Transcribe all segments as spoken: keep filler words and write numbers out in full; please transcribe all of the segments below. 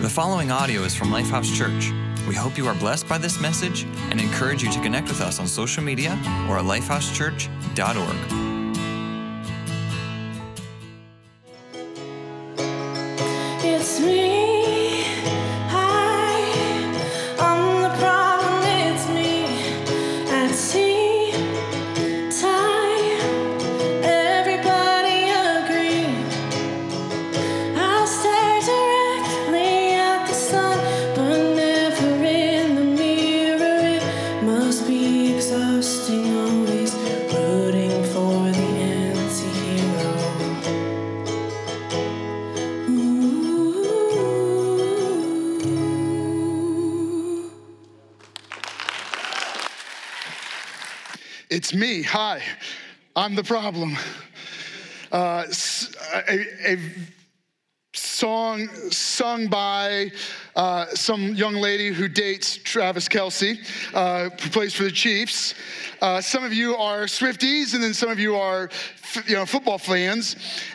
The following audio is from Lifehouse Church. We hope you are blessed by this message and encourage you to connect with us on social media or at lifehouse church dot org. It's me. It's me. Hi, I'm the problem. Uh, a, a song sung by uh, some young lady who dates Travis Kelce, uh, who plays for the Chiefs. Uh, some of you are Swifties, and then some of you are, you know, football fans,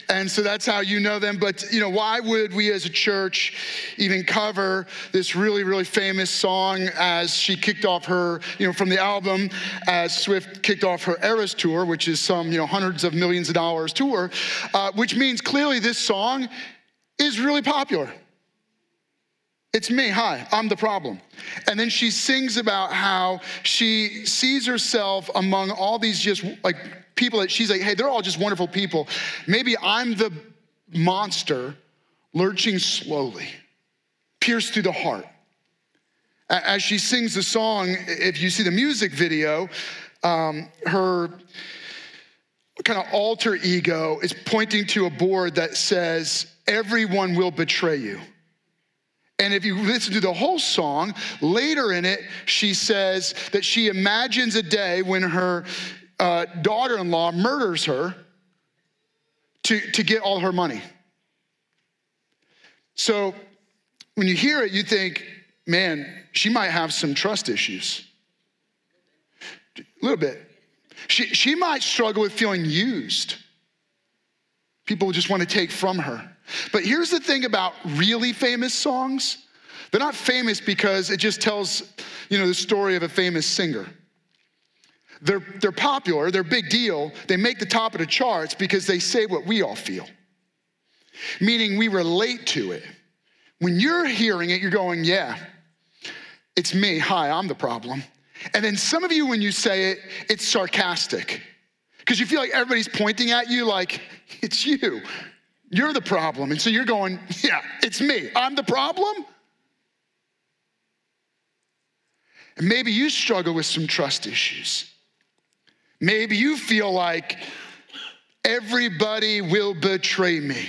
and so that's how you know them. But you know, why would we as a church even cover this really, really famous song as she kicked off her, you know, from the album, as Swift kicked off her Eras tour, which is some, you know, hundreds of millions of dollars tour, uh, which means clearly this song is really popular. It's me, hi, I'm the problem. And then she sings about how she sees herself among all these just like people that she's like, hey, they're all just wonderful people. Maybe I'm the monster lurching slowly, pierced through the heart. As she sings the song, if you see the music video, um, her kind of alter ego is pointing to a board that says, everyone will betray you. And if you listen to the whole song, later in it, she says that she imagines a day when her uh, daughter-in-law murders her to, to get all her money. So when you hear it, you think, man, she might have some trust issues. A little bit. She, she might struggle with feeling used. People just want to take from her. But here's the thing about really famous songs. They're not famous because it just tells, you know, the story of a famous singer. They're, they're popular, they're a big deal. They make the top of the charts because they say what we all feel. Meaning we relate to it. When you're hearing it, you're going, yeah, it's me, hi, I'm the problem. And then some of you, when you say it, it's sarcastic. Because you feel like everybody's pointing at you like, it's you. You're the problem. And so you're going, yeah, it's me. I'm the problem? And maybe you struggle with some trust issues. Maybe you feel like everybody will betray me.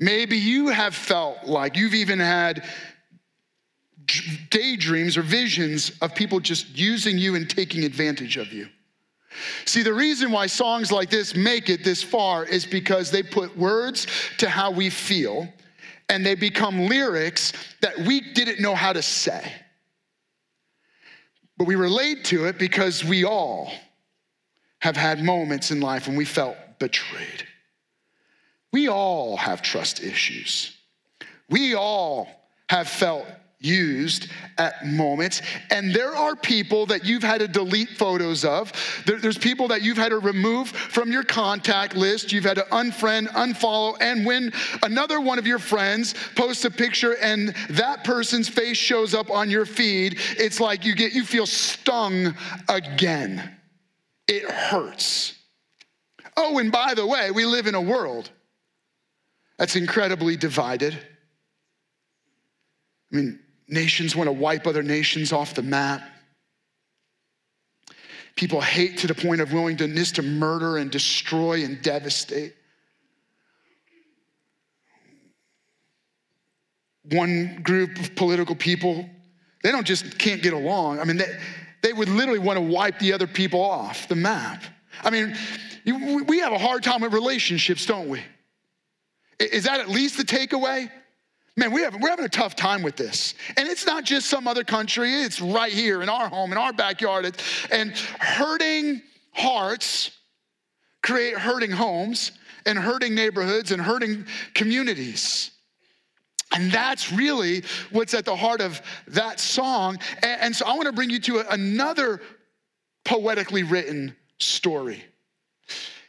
Maybe you have felt like you've even had daydreams or visions of people just using you and taking advantage of you. See, the reason why songs like this make it this far is because they put words to how we feel, and they become lyrics that we didn't know how to say. But we relate to it because we all have had moments in life when we felt betrayed. We all have trust issues. We all have felt used at moments, and there are people that you've had to delete photos of. There, there's people that you've had to remove from your contact list. You've had to unfriend, unfollow, and when another one of your friends posts a picture and that person's face shows up on your feed, it's like you get you feel stung again. It hurts. Oh, and by the way, we live in a world that's incredibly divided. I mean, nations want to wipe other nations off the map. People hate to the point of willingness to murder and destroy and devastate. One group of political people, they don't just can't get along. I mean, they, they would literally want to wipe the other people off the map. I mean, you, we have a hard time with relationships, don't we? Is that at least the takeaway? Man, we have, we're having a tough time with this. And it's not just some other country. It's right here in our home, in our backyard. It's, and hurting hearts create hurting homes and hurting neighborhoods and hurting communities. And that's really what's at the heart of that song. And, and so I want to bring you to a, another poetically written story.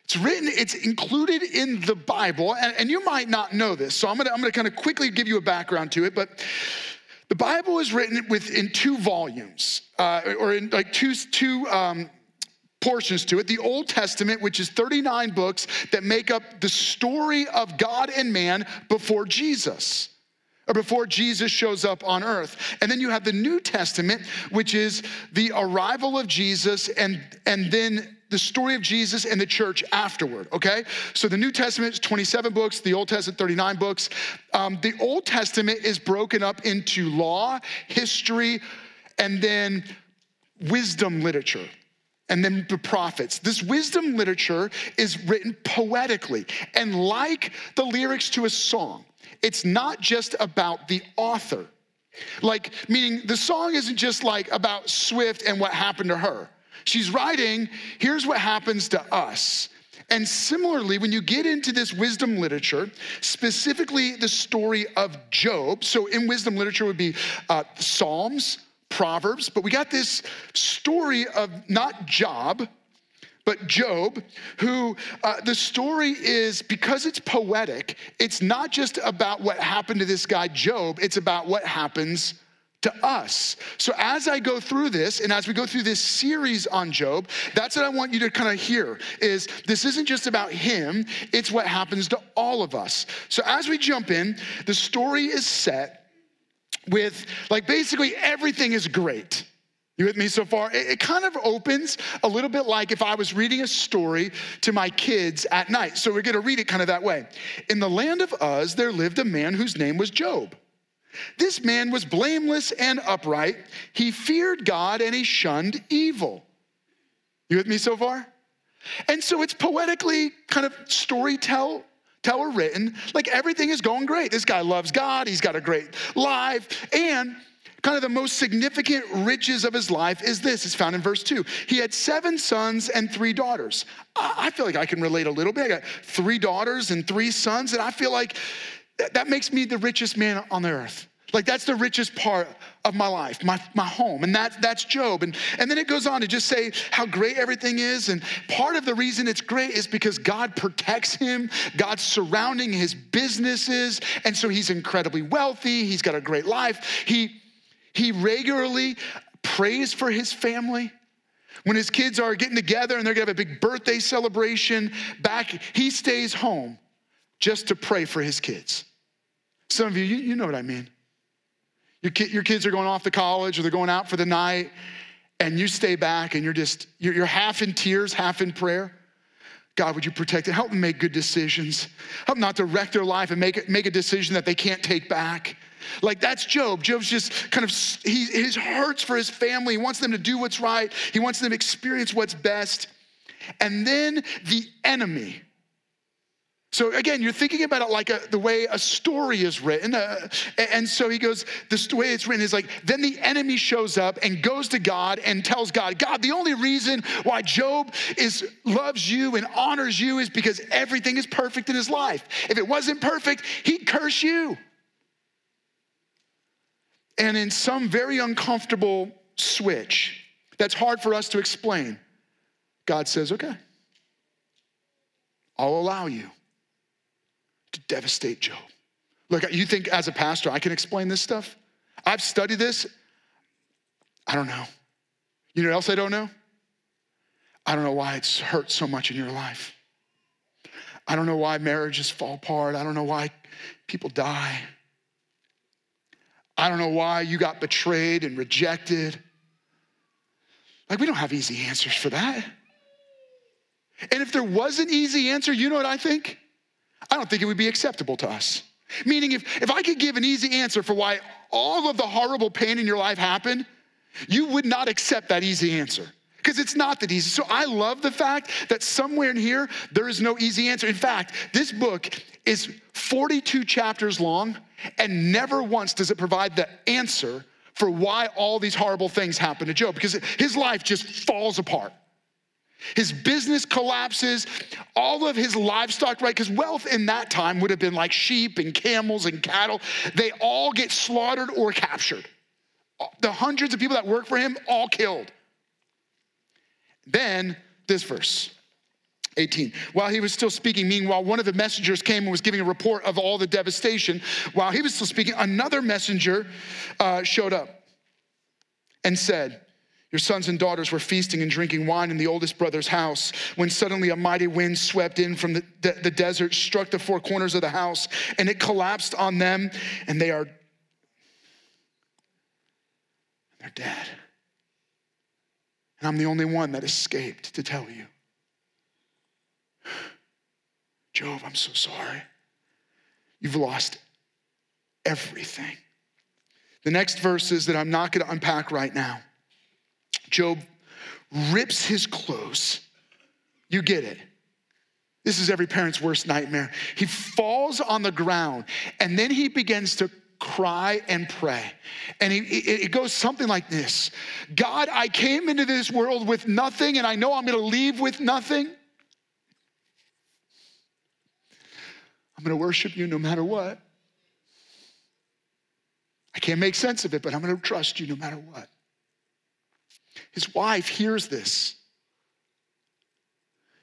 It's written, it's included in the Bible, and, and you might not know this, so I'm gonna, I'm gonna kind of quickly give you a background to it, but the Bible is written within two volumes, uh, or in like two, two um, portions to it. The Old Testament, which is thirty-nine books that make up the story of God and man before Jesus, or before Jesus shows up on earth. And then you have the New Testament, which is the arrival of Jesus and, and then the story of Jesus and the church afterward, okay? So the New Testament is twenty-seven books, the Old Testament, thirty-nine books. Um, the Old Testament is broken up into law, history, and then wisdom literature, and then the prophets. This wisdom literature is written poetically, and like the lyrics to a song, it's not just about the author. Like, meaning the song isn't just like about Swift and what happened to her. She's writing, here's what happens to us. And similarly, when you get into this wisdom literature, specifically the story of Job, so in wisdom literature would be uh, Psalms, Proverbs, but we got this story of not Job, but Job, who uh, the story is, because it's poetic, it's not just about what happened to this guy Job, it's about what happens to us. So as I go through this, and as we go through this series on Job, that's what I want you to kind of hear, is this isn't just about him, it's what happens to all of us. So as we jump in, the story is set with, like, basically everything is great. You with me so far? It, it kind of opens a little bit like if I was reading a story to my kids at night. So we're gonna read it kind of that way. In the land of Uz, there lived a man whose name was Job. This man was blameless and upright. He feared God and he shunned evil. You with me so far? And so it's poetically kind of storytell teller written, like everything is going great. This guy loves God, he's got a great life, and kind of the most significant riches of his life is this. It's found in verse two. He had seven sons and three daughters. I feel like I can relate a little bit. I got three daughters and three sons, and I feel like that makes me the richest man on the earth. Like, that's the richest part of my life, my, my home, and that, that's Job. And, and then it goes on to just say how great everything is, and part of the reason it's great is because God protects him, God's surrounding his businesses, and so he's incredibly wealthy, he's got a great life. He, he regularly prays for his family. When his kids are getting together and they're gonna have a big birthday celebration back, he stays home just to pray for his kids. Some of you, you, you know what I mean. Your, ki- your kids are going off to college or they're going out for the night, and you stay back and you're just, you're, you're half in tears, half in prayer. God, would you protect it? Help them make good decisions. Help them not to wreck their life and make it, make a decision that they can't take back. Like, that's Job. Job's just kind of, he, his heart's for his family. He wants them to do what's right. He wants them to experience what's best. And then the enemy. So again, you're thinking about it like a, the way a story is written. Uh, and so he goes, the way it's written is like, then the enemy shows up and goes to God and tells God, God, the only reason why Job is loves you and honors you is because everything is perfect in his life. If it wasn't perfect, he'd curse you. And in some very uncomfortable switch that's hard for us to explain, God says, okay, I'll allow you to devastate Job. Look, you think as a pastor, I can explain this stuff? I've studied this. I don't know. You know what else I don't know? I don't know why it's hurt so much in your life. I don't know why marriages fall apart. I don't know why people die. I don't know why you got betrayed and rejected. Like, we don't have easy answers for that. And if there was an easy answer, you know what I think? I don't think it would be acceptable to us. Meaning, if, if I could give an easy answer for why all of the horrible pain in your life happened, you would not accept that easy answer, because it's not that easy. So I love the fact that somewhere in here, there is no easy answer. In fact, this book is forty-two chapters long, and never once does it provide the answer for why all these horrible things happened to Job, because his life just falls apart. His business collapses, all of his livestock, right? Because wealth in that time would have been like sheep and camels and cattle. They all get slaughtered or captured. The hundreds of people that work for him, all killed. Then this verse, eighteen. While he was still speaking, meanwhile, one of the messengers came and was giving a report of all the devastation. While he was still speaking, another messenger uh, showed up and said, "Your sons and daughters were feasting and drinking wine in the oldest brother's house, when suddenly a mighty wind swept in from the, the, the desert, struck the four corners of the house, and it collapsed on them, and they are they're dead. And I'm the only one that escaped to tell you. Job, I'm so sorry. You've lost everything." The next verses that I'm not going to unpack right now. Job rips his clothes. You get it. This is every parent's worst nightmare. He falls on the ground, and then he begins to cry and pray. And he, it goes something like this. "God, I came into this world with nothing, and I know I'm going to leave with nothing. I'm going to worship you no matter what. I can't make sense of it, but I'm going to trust you no matter what." His wife hears this.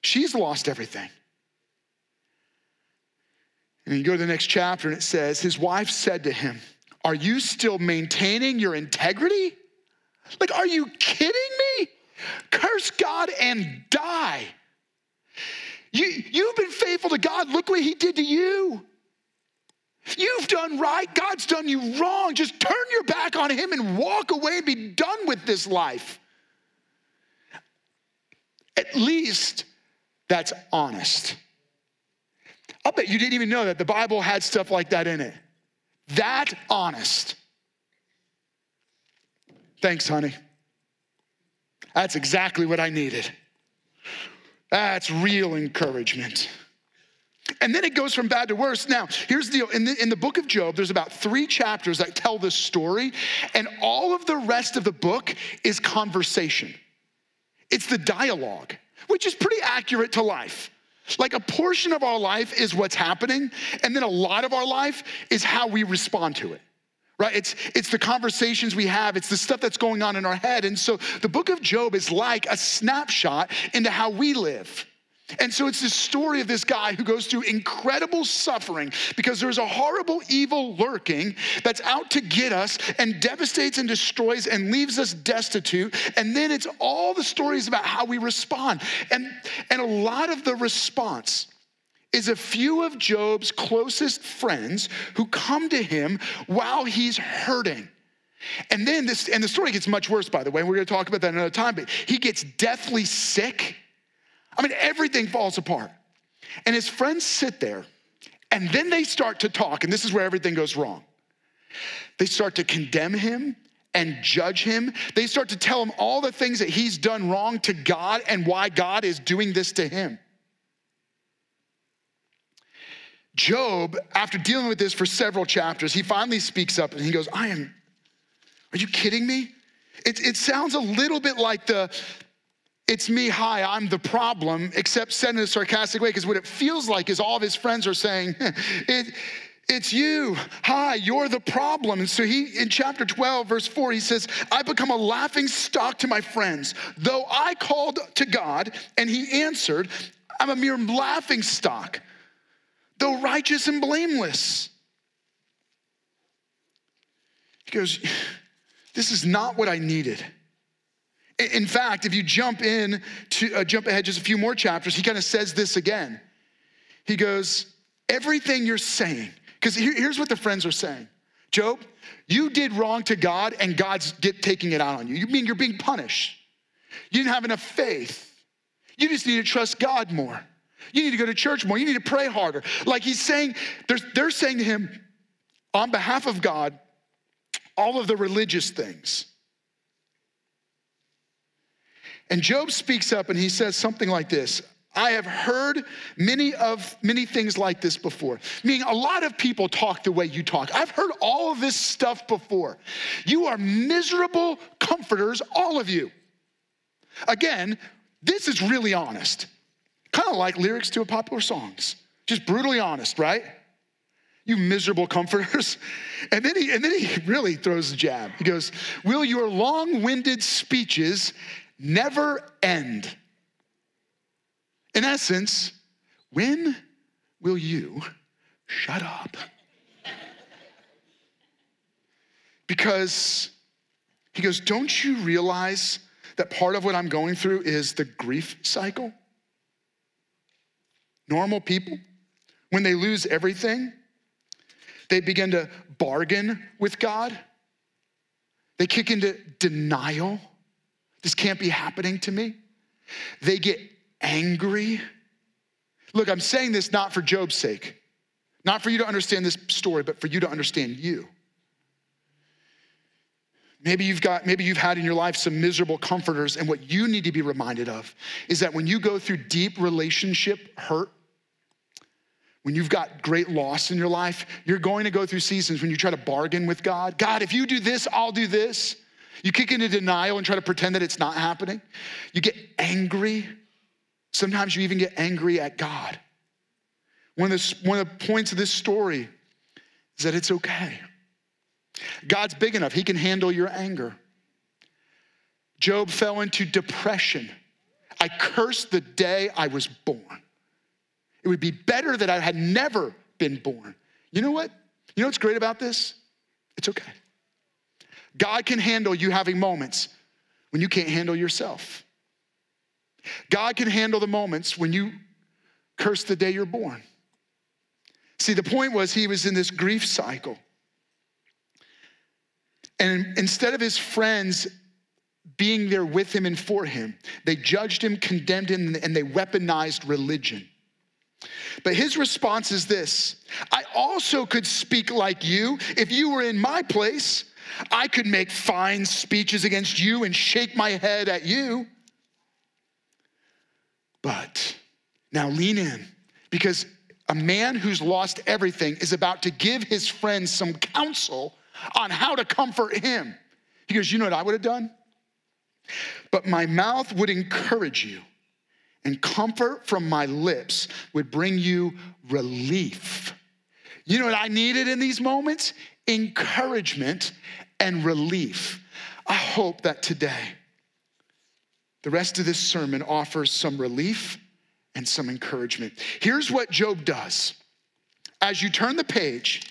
She's lost everything. And you go to the next chapter, and it says, his wife said to him, "Are you still maintaining your integrity? Like, are you kidding me? Curse God and die. You, you've been faithful to God. Look what he did to you. You've done right. God's done you wrong. Just turn your back on him and walk away and be done with this life." At least that's honest. I'll bet you didn't even know that the Bible had stuff like that in it. That honest. "Thanks, honey. That's exactly what I needed." That's real encouragement. And then it goes from bad to worse. Now, here's the deal. In the, in the book of Job, there's about three chapters that tell this story, and all of the rest of the book is conversation. It's the dialogue, which is pretty accurate to life. Like, a portion of our life is what's happening, and then a lot of our life is how we respond to it. Right? It's, it's the conversations we have. It's the stuff that's going on in our head. And so the book of Job is like a snapshot into how we live. And so it's this story of this guy who goes through incredible suffering because there's a horrible evil lurking that's out to get us and devastates and destroys and leaves us destitute. And then it's all the stories about how we respond. And, and a lot of the response is a few of Job's closest friends who come to him while he's hurting. And then this, and the story gets much worse, by the way. We're going to talk about that another time, but he gets deathly sick. I mean, everything falls apart. And his friends sit there, and then they start to talk, and this is where everything goes wrong. They start to condemn him and judge him. They start to tell him all the things that he's done wrong to God and why God is doing this to him. Job, after dealing with this for several chapters, he finally speaks up and he goes, I am, are you kidding me? It, it sounds a little bit like the, it's me, hi, I'm the problem, except said in a sarcastic way, because what it feels like is all of his friends are saying, it, it's you, hi, you're the problem. And so he, in chapter twelve, verse four, he says, I become a laughing stock to my friends. Though I called to God and he answered, I'm a mere laughing stock, though righteous and blameless. He goes, this is not what I needed. In fact, if you jump in to uh, jump ahead just a few more chapters, he kind of says this again. He goes, everything you're saying, because here, here's what the friends are saying. Job, you did wrong to God, and God's get, taking it out on you. You mean you're being punished. You didn't have enough faith. You just need to trust God more. You need to go to church more. You need to pray harder. Like he's saying, they're, they're saying to him, on behalf of God, all of the religious things. And Job speaks up and he says something like this. I have heard many of many things like this before. Meaning a lot of people talk the way you talk. I've heard all of this stuff before. You are miserable comforters, all of you. Again, This is really honest. Kind of like lyrics to a popular songs. Just brutally honest, right? You miserable comforters. And then he and then he really throws the jab. He goes, will your long-winded speeches never end? In essence, when will you shut up? Because he goes, don't you realize that part of what I'm going through is the grief cycle? Normal people, when they lose everything, they begin to bargain with God. They kick into denial. This can't be happening to me. They get angry. Look, I'm saying this not for Job's sake, not for you to understand this story, but for you to understand you. Maybe you've got, maybe you've had in your life some miserable comforters, and what you need to be reminded of is that when you go through deep relationship hurt, when you've got great loss in your life, you're going to go through seasons when you try to bargain with God. God, if you do this, I'll do this. You kick into denial and try to pretend that it's not happening. You get angry. Sometimes you even get angry at God. One of the, one of the points of this story is that it's okay. God's big enough. He can handle your anger. Job fell into depression. I cursed the day I was born. It would be better that I had never been born. You know what? You know what's great about this? It's okay. God can handle you having moments when you can't handle yourself. God can handle the moments when you curse the day you're born. See, the point was he was in this grief cycle. And instead of his friends being there with him and for him, they judged him, condemned him, and they weaponized religion. But his response is this: I also could speak like you. If you were in my place, I could make fine speeches against you and shake my head at you. But now lean in, because a man who's lost everything is about to give his friends some counsel on how to comfort him. He goes, you know what I would have done? But my mouth would encourage you, and comfort from my lips would bring you relief. You know what I needed in these moments? Encouragement and relief. I hope that today, the rest of this sermon offers some relief and some encouragement. Here's what Job does. As you turn the page,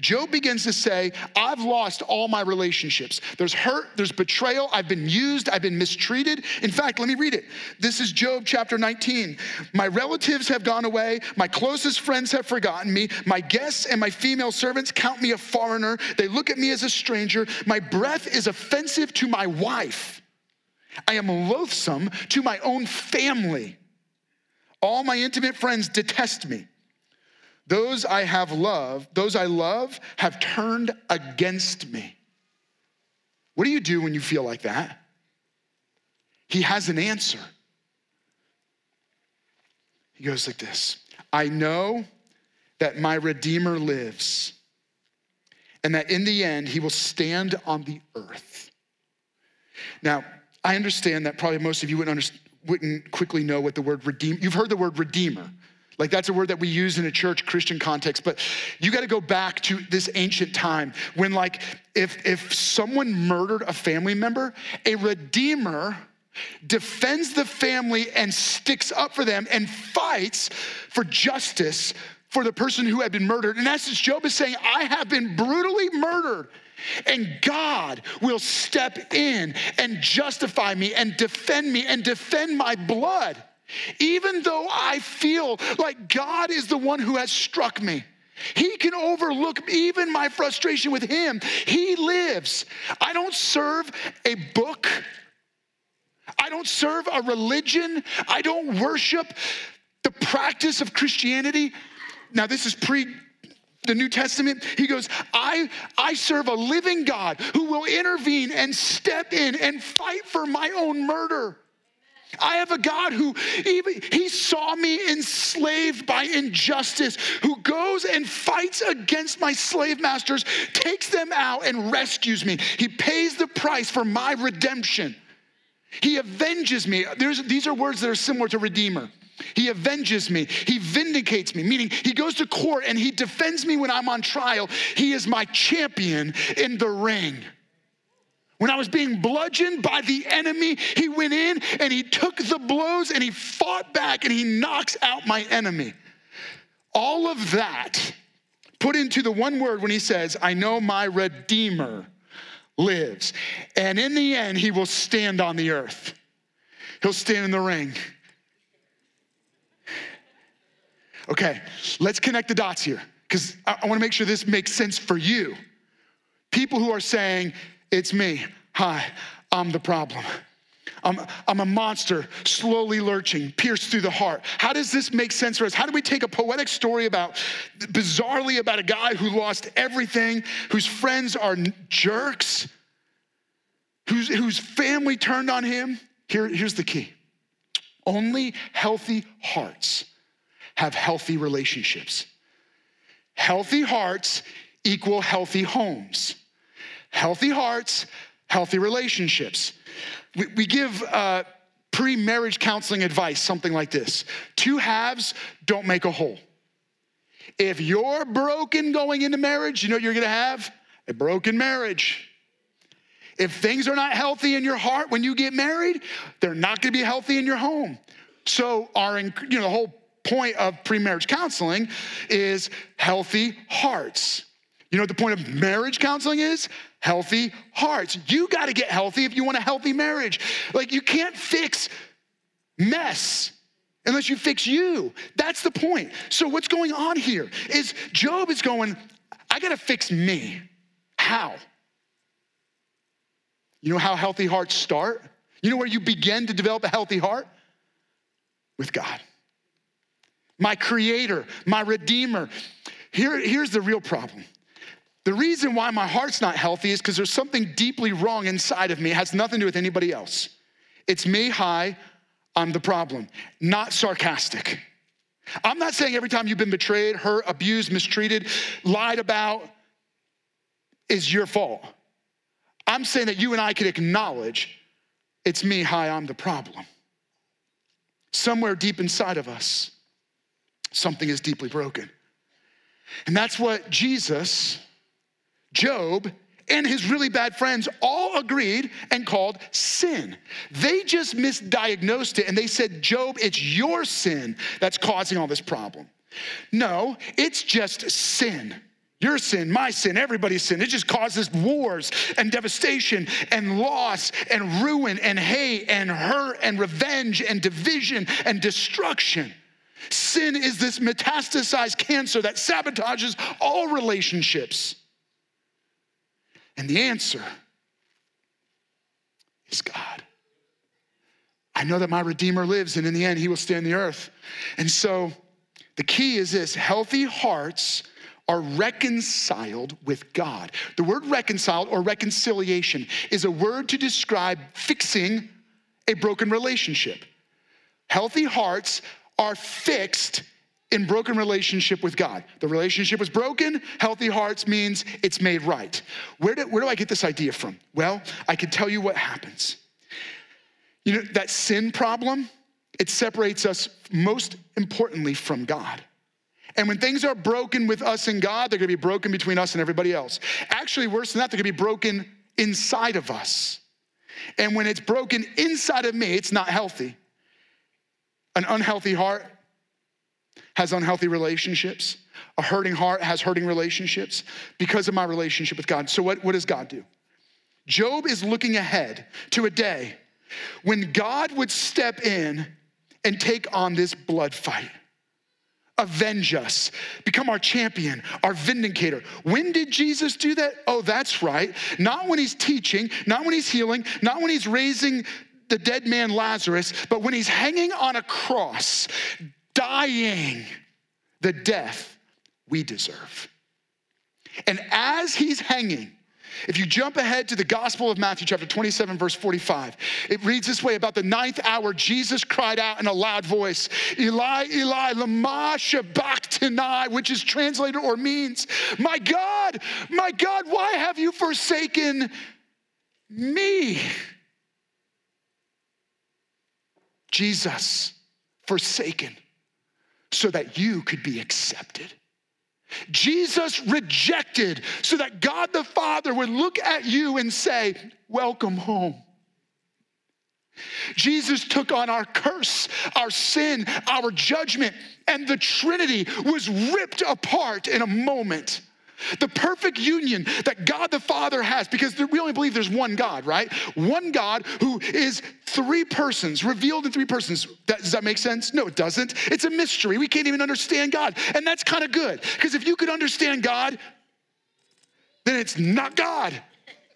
Job begins to say, I've lost all my relationships. There's hurt, there's betrayal, I've been used, I've been mistreated. In fact, let me read it. This is Job chapter nineteen. My relatives have gone away, my closest friends have forgotten me, my guests and my female servants count me a foreigner, they look at me as a stranger, my breath is offensive to my wife. I am loathsome to my own family. All my intimate friends detest me. Those I have loved, those I love have turned against me. What do you do when you feel like that? He has an answer. He goes like this: I know that my Redeemer lives, and that in the end he will stand on the earth. Now, I understand that probably most of you wouldn't, underst- wouldn't quickly know what the word redeem, you've heard the word redeemer. Like that's a word that we use in a church Christian context, but you got to go back to this ancient time when like if, if someone murdered a family member, a redeemer defends the family and sticks up for them and fights for justice for the person who had been murdered. In essence, Job is saying, I have been brutally murdered, and God will step in and justify me and defend me and defend my blood. Even though I feel like God is the one who has struck me, he can overlook even my frustration with him. He lives. I don't serve a book. I don't serve a religion. I don't worship the practice of Christianity. Now, this is pre the New Testament. He goes, I, I serve a living God who will intervene and step in and fight for my own murder. I have a God who even he saw me enslaved by injustice, who goes and fights against my slave masters, takes them out and rescues me. He pays the price for my redemption. He avenges me. There's, these are words that are similar to redeemer. He avenges me. He vindicates me, meaning he goes to court and he defends me when I'm on trial. He is my champion in the ring. When I was being bludgeoned by the enemy, he went in and he took the blows and he fought back and he knocks out my enemy. All of that put into the one word when he says, I know my Redeemer lives. And in the end, he will stand on the earth. He'll stand in the ring. Okay, let's connect the dots here because I, I want to make sure this makes sense for you. People who are saying, it's me, hi, I'm the problem. I'm, I'm a monster, slowly lurching, pierced through the heart. How does this make sense for us? How do we take a poetic story about, bizarrely about a guy who lost everything, whose friends are jerks, whose, whose family turned on him? Here, here's the key. Only healthy hearts have healthy relationships. Healthy hearts equal healthy homes. Healthy hearts, healthy relationships. We, we give uh, pre-marriage counseling advice, something like this. Two halves don't make a whole. If you're broken going into marriage, you know you're going to have a broken marriage. If things are not healthy in your heart when you get married, they're not going to be healthy in your home. So our, you know, the whole point of pre-marriage counseling is healthy hearts. You know what the point of marriage counseling is? Healthy hearts. You got to get healthy if you want a healthy marriage. Like, you can't fix mess unless you fix you. That's the point. So what's going on here is Job is going, I got to fix me. How? You know how healthy hearts start? You know where you begin to develop a healthy heart? With God. My creator, my redeemer. Here, here's the real problem. The reason why my heart's not healthy is because there's something deeply wrong inside of me. It has nothing to do with anybody else. It's me, hi, I'm the problem. Not sarcastic. I'm not saying every time you've been betrayed, hurt, abused, mistreated, lied about is your fault. I'm saying that you and I can acknowledge it's me, hi, I'm the problem. Somewhere deep inside of us, something is deeply broken. And that's what Jesus, Job, and his really bad friends all agreed and called sin. They just misdiagnosed it and they said, Job, it's your sin that's causing all this problem. No, it's just sin. Your sin, my sin, everybody's sin. It just causes wars and devastation and loss and ruin and hate and hurt and revenge and division and destruction. Sin is this metastasized cancer that sabotages all relationships. And the answer is God. I know that my Redeemer lives, and in the end, he will stand the earth. And so the key is this: healthy hearts are reconciled with God. The word reconciled or reconciliation is a word to describe fixing a broken relationship. Healthy hearts are fixed in broken relationship with God. The relationship was broken. Healthy hearts means it's made right. Where do, where do I get this idea from? Well, I can tell you what happens. You know, that sin problem, it separates us most importantly from God. And when things are broken with us and God, they're gonna be broken between us and everybody else. Actually, worse than that, they're gonna be broken inside of us. And when it's broken inside of me, it's not healthy. An unhealthy heart has unhealthy relationships. A hurting heart has hurting relationships because of my relationship with God. So what, what does God do? Job is looking ahead to a day when God would step in and take on this blood fight, avenge us, become our champion, our vindicator. When did Jesus do that? Oh, that's right. Not when he's teaching, not when he's healing, not when he's raising the dead man Lazarus, but when he's hanging on a cross, dying the death we deserve. And as he's hanging, if you jump ahead to the Gospel of Matthew, chapter twenty-seven, verse forty-five, it reads this way: about the ninth hour, Jesus cried out in a loud voice, Eli, Eli, lama sabachthani, which is translated or means, my God, my God, why have you forsaken me? Jesus forsaken so that you could be accepted. Jesus rejected so that God the Father would look at you and say, welcome home. Jesus took on our curse, our sin, our judgment, and the Trinity was ripped apart in a moment. The perfect union that God the Father has, because we only believe there's one God, right? One God who is three persons, revealed in three persons. That, does that make sense? No, it doesn't. It's a mystery. We can't even understand God. And that's kind of good, because if you could understand God, then it's not God.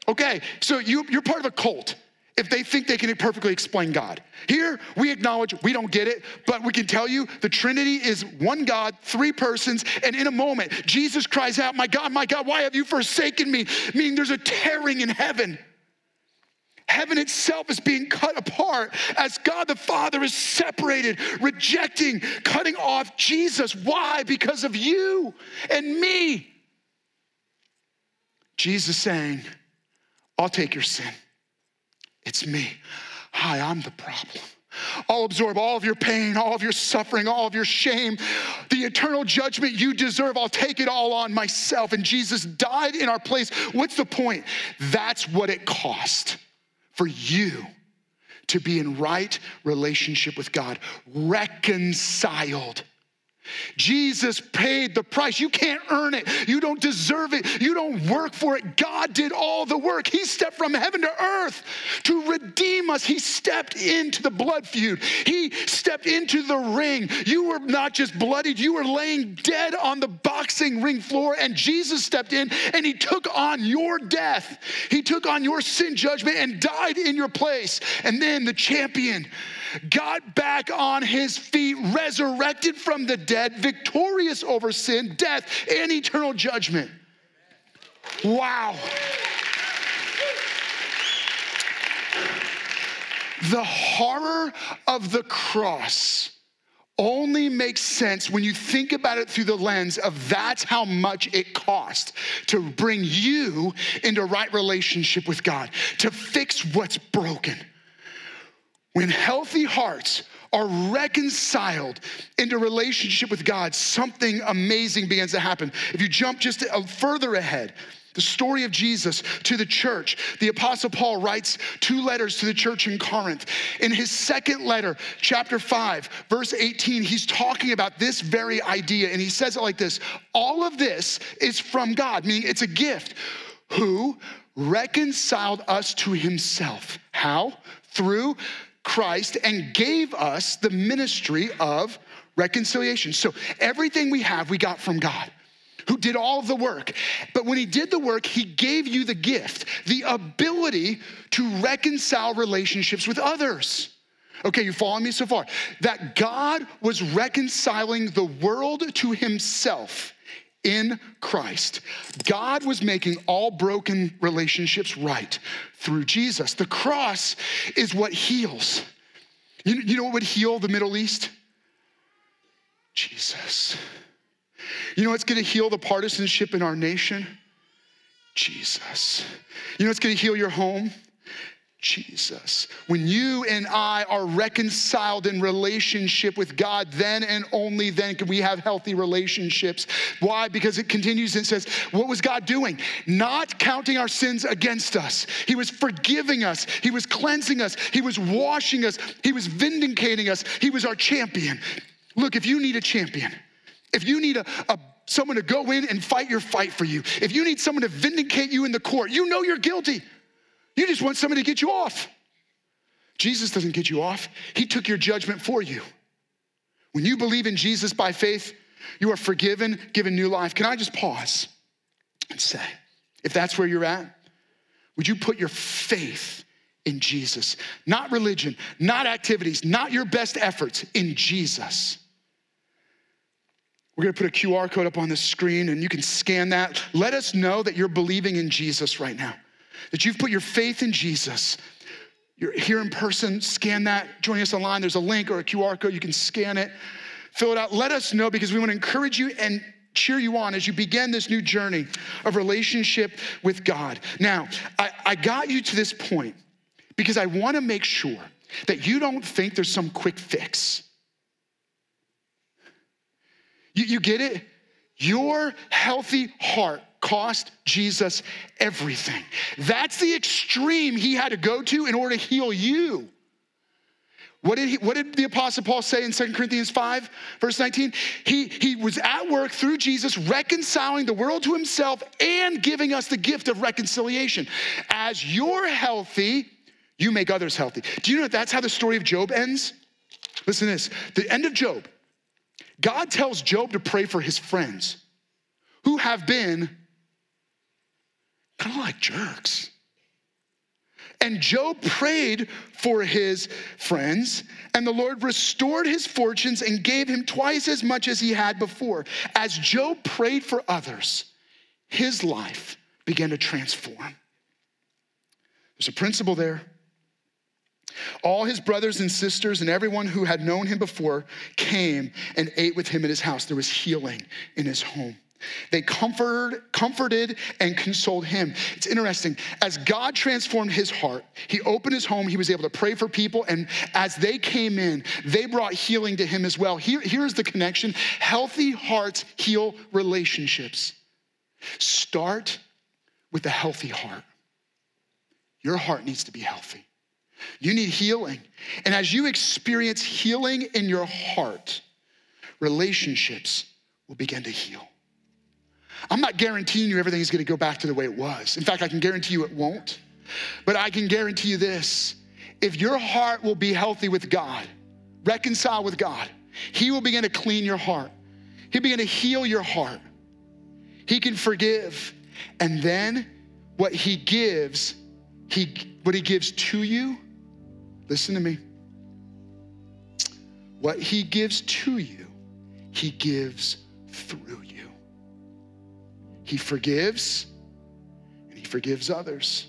Okay, so you, you're part of a cult if they think they can perfectly explain God. Here, we acknowledge we don't get it, but we can tell you the Trinity is one God, three persons, and in a moment, Jesus cries out, my God, my God, why have you forsaken me? Meaning there's a tearing in heaven. Heaven itself is being cut apart as God the Father is separated, rejecting, cutting off Jesus. Why? Because of you and me. Jesus saying, I'll take your sin. It's me. Hi, I'm the problem. I'll absorb all of your pain, all of your suffering, all of your shame, the eternal judgment you deserve. I'll take it all on myself. And Jesus died in our place. What's the point? That's what it cost for you to be in right relationship with God, reconciled. Jesus paid the price. You can't earn it. You don't deserve it. You don't work for it. God did all the work. He stepped from heaven to earth to redeem us. He stepped into the blood feud. He stepped into the ring. You were not just bloodied. You were laying dead on the boxing ring floor, and Jesus stepped in, and he took on your death. He took on your sin judgment and died in your place. And then the champion got back on his feet, resurrected from the dead, victorious over sin, death, and eternal judgment. Wow. The horror of the cross only makes sense when you think about it through the lens of that's how much it cost to bring you into right relationship with God, to fix what's broken. When healthy hearts are reconciled into relationship with God, something amazing begins to happen. If you jump just further ahead, the story of Jesus to the church, the Apostle Paul writes two letters to the church in Corinth. In his second letter, chapter five, verse eighteen, he's talking about this very idea, and he says it like this: all of this is from God, meaning it's a gift, who reconciled us to himself. How? Through Christ, and gave us the ministry of reconciliation. So everything we have, we got from God, who did all of the work. But when he did the work, he gave you the gift, the ability to reconcile relationships with others. Okay, you following me so far? That God was reconciling the world to himself in Christ. God was making all broken relationships right through Jesus. The cross is what heals. You, you know what would heal the Middle East? Jesus. You know what's going to heal the partisanship in our nation? Jesus. You know what's going to heal your home? Jesus. When you and I are reconciled in relationship with God, then and only then can we have healthy relationships. Why? Because it continues and says, what was God doing? Not counting our sins against us. He was forgiving us. He was cleansing us. He was washing us. He was vindicating us. He was our champion. Look, if you need a champion, if you need a, a someone to go in and fight your fight for you, if you need someone to vindicate you in the court, you know you're guilty. You just want somebody to get you off. Jesus doesn't get you off. He took your judgment for you. When you believe in Jesus by faith, you are forgiven, given new life. Can I just pause and say, if that's where you're at, would you put your faith in Jesus? Not religion, not activities, not your best efforts, in Jesus. We're going to put a Q R code up on the screen, and you can scan that. Let us know that you're believing in Jesus right now, that you've put your faith in Jesus. You're here in person, scan that. Join us online. There's a link or a Q R code. You can scan it, fill it out. Let us know, because we want to encourage you and cheer you on as you begin this new journey of relationship with God. Now, I, I got you to this point because I want to make sure that you don't think there's some quick fix. You, you get it? Your healthy heart cost Jesus everything. That's the extreme he had to go to in order to heal you. What did, he, what did the Apostle Paul say in Second Corinthians five, verse nineteen? He, he was at work through Jesus, reconciling the world to himself and giving us the gift of reconciliation. As you're healthy, you make others healthy. Do you know that that's how the story of Job ends? Listen to this. The end of Job, God tells Job to pray for his friends who have been kind of like jerks. And Job prayed for his friends, and the Lord restored his fortunes and gave him twice as much as he had before. As Job prayed for others, his life began to transform. There's a principle there. All his brothers and sisters and everyone who had known him before came and ate with him in his house. There was healing in his home. They comforted, comforted and consoled him. It's interesting. As God transformed his heart, he opened his home. He was able to pray for people. And as they came in, they brought healing to him as well. Here, here's the connection. Healthy hearts heal relationships. Start with a healthy heart. Your heart needs to be healthy. You need healing. And as you experience healing in your heart, relationships will begin to heal. I'm not guaranteeing you everything is going to go back to the way it was. In fact, I can guarantee you it won't. But I can guarantee you this. If your heart will be healthy with God, reconcile with God, he will begin to clean your heart. He'll begin to heal your heart. He can forgive. And then what he gives, he what he gives to you, listen to me. What he gives to you, he gives through you. He forgives, and he forgives others.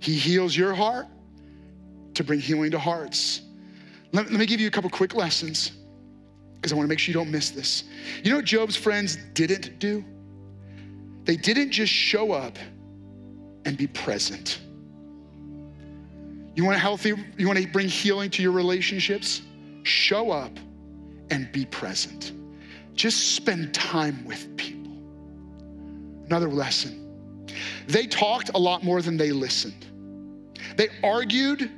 He heals your heart to bring healing to hearts. Let, let me give you a couple quick lessons, because I want to make sure you don't miss this. You know what Job's friends didn't do? They didn't just show up and be present. You want a healthy, you want to bring healing to your relationships? Show up and be present. Just spend time with people. Another lesson. They talked a lot more than they listened. They argued,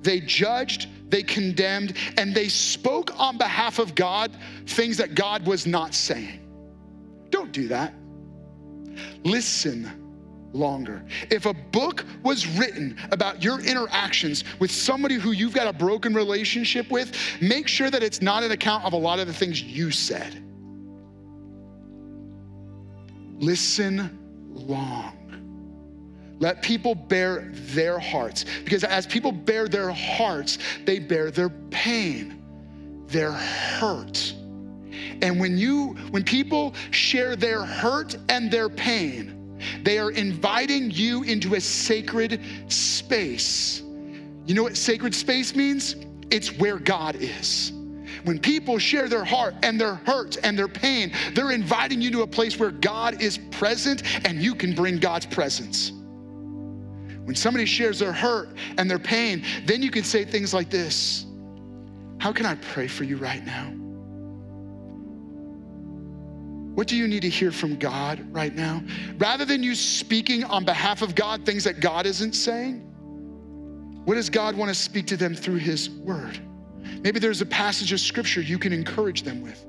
they judged, they condemned, and they spoke on behalf of God things that God was not saying. Don't do that. Listen longer. If a book was written about your interactions with somebody who you've got a broken relationship with, make sure that it's not an account of a lot of the things you said. Listen long. Let people bear their hearts, because as people bear their hearts, they bear their pain, their hurt. And when you, when people share their hurt and their pain, they are inviting you into a sacred space. You know what sacred space means? It's where God is. When people share their heart and their hurts and their pain, they're inviting you to a place where God is present and you can bring God's presence. When somebody shares their hurt and their pain, then you can say things like this: how can I pray for you right now? What do you need to hear from God right now? Rather than you speaking on behalf of God things that God isn't saying, what does God want to speak to them through his word? Maybe there's a passage of scripture you can encourage them with.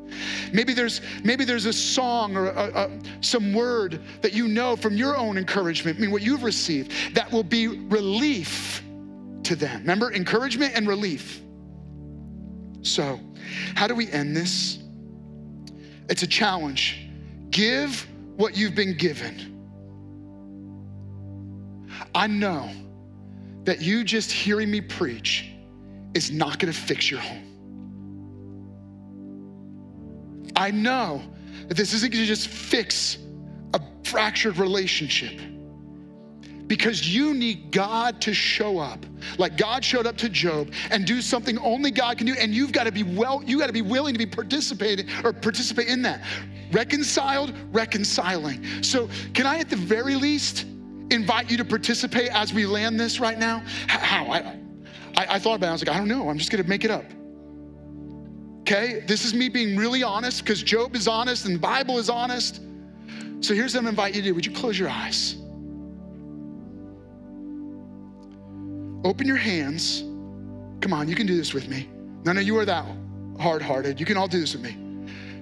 Maybe there's maybe there's a song or a, a, some word that you know from your own encouragement, I mean what you've received, that will be relief to them. Remember, encouragement and relief. So, how do we end this? It's a challenge. Give what you've been given. I know that you just hearing me preach is not gonna fix your home. I know that this isn't gonna just fix a fractured relationship, because you need God to show up, like God showed up to Job, and do something only God can do, and you've gotta be well, you gotta be willing to be participating or participate in that. Reconciled, reconciling. So can I at the very least invite you to participate as we land this right now? How? I, I I, I thought about it. I was like, I don't know. I'm just going to make it up. Okay? This is me being really honest because Job is honest and the Bible is honest. So here's what I'm going to invite you to do. Would you close your eyes? Open your hands. Come on, you can do this with me. None of you are that hard-hearted. You can all do this with me.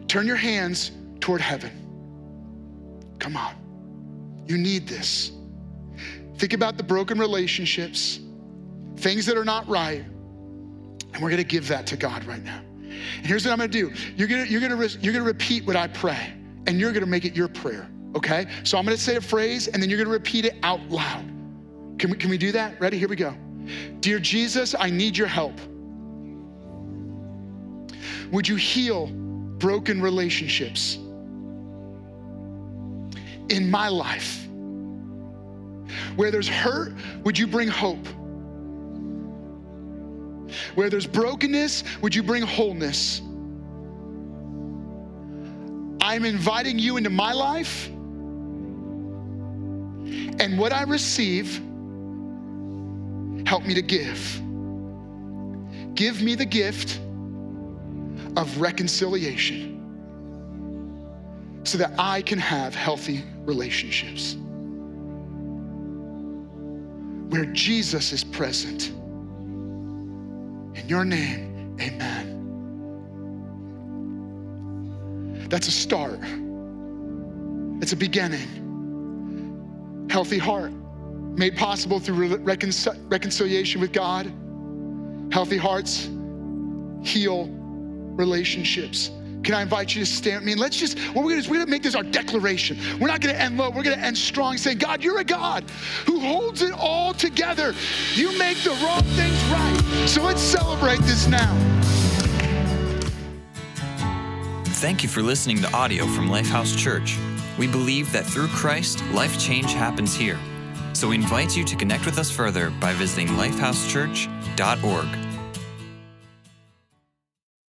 Turn your hands toward heaven. Come on. You need this. Think about the broken relationships, things that are not right, and we're gonna give that to God right now. And here's what I'm gonna do. You're gonna, you're gonna, you're gonna repeat what I pray, and you're gonna make it your prayer, okay? So I'm gonna say a phrase, and then you're gonna repeat it out loud. Can we, can we do that? Ready? Here we go. Dear Jesus, I need your help. Would you heal broken relationships in my life? Where there's hurt, would you bring hope? Where there's brokenness, would you bring wholeness? I'm inviting you into my life, and what I receive, help me to give. Give me the gift of reconciliation so that I can have healthy relationships where Jesus is present. In your name, amen. That's a start. It's a beginning. Healthy heart made possible through recon- reconciliation with God. Healthy hearts heal relationships. Can I invite you to stand with me? And let's just, what we're gonna do is we're gonna make this our declaration. We're not gonna end low, we're gonna end strong, saying, God, you're a God who holds it all together. You make the wrong things right. So let's celebrate this now. Thank you for listening to audio from Lifehouse Church. We believe that through Christ, life change happens here. So we invite you to connect with us further by visiting lifehouse church dot org.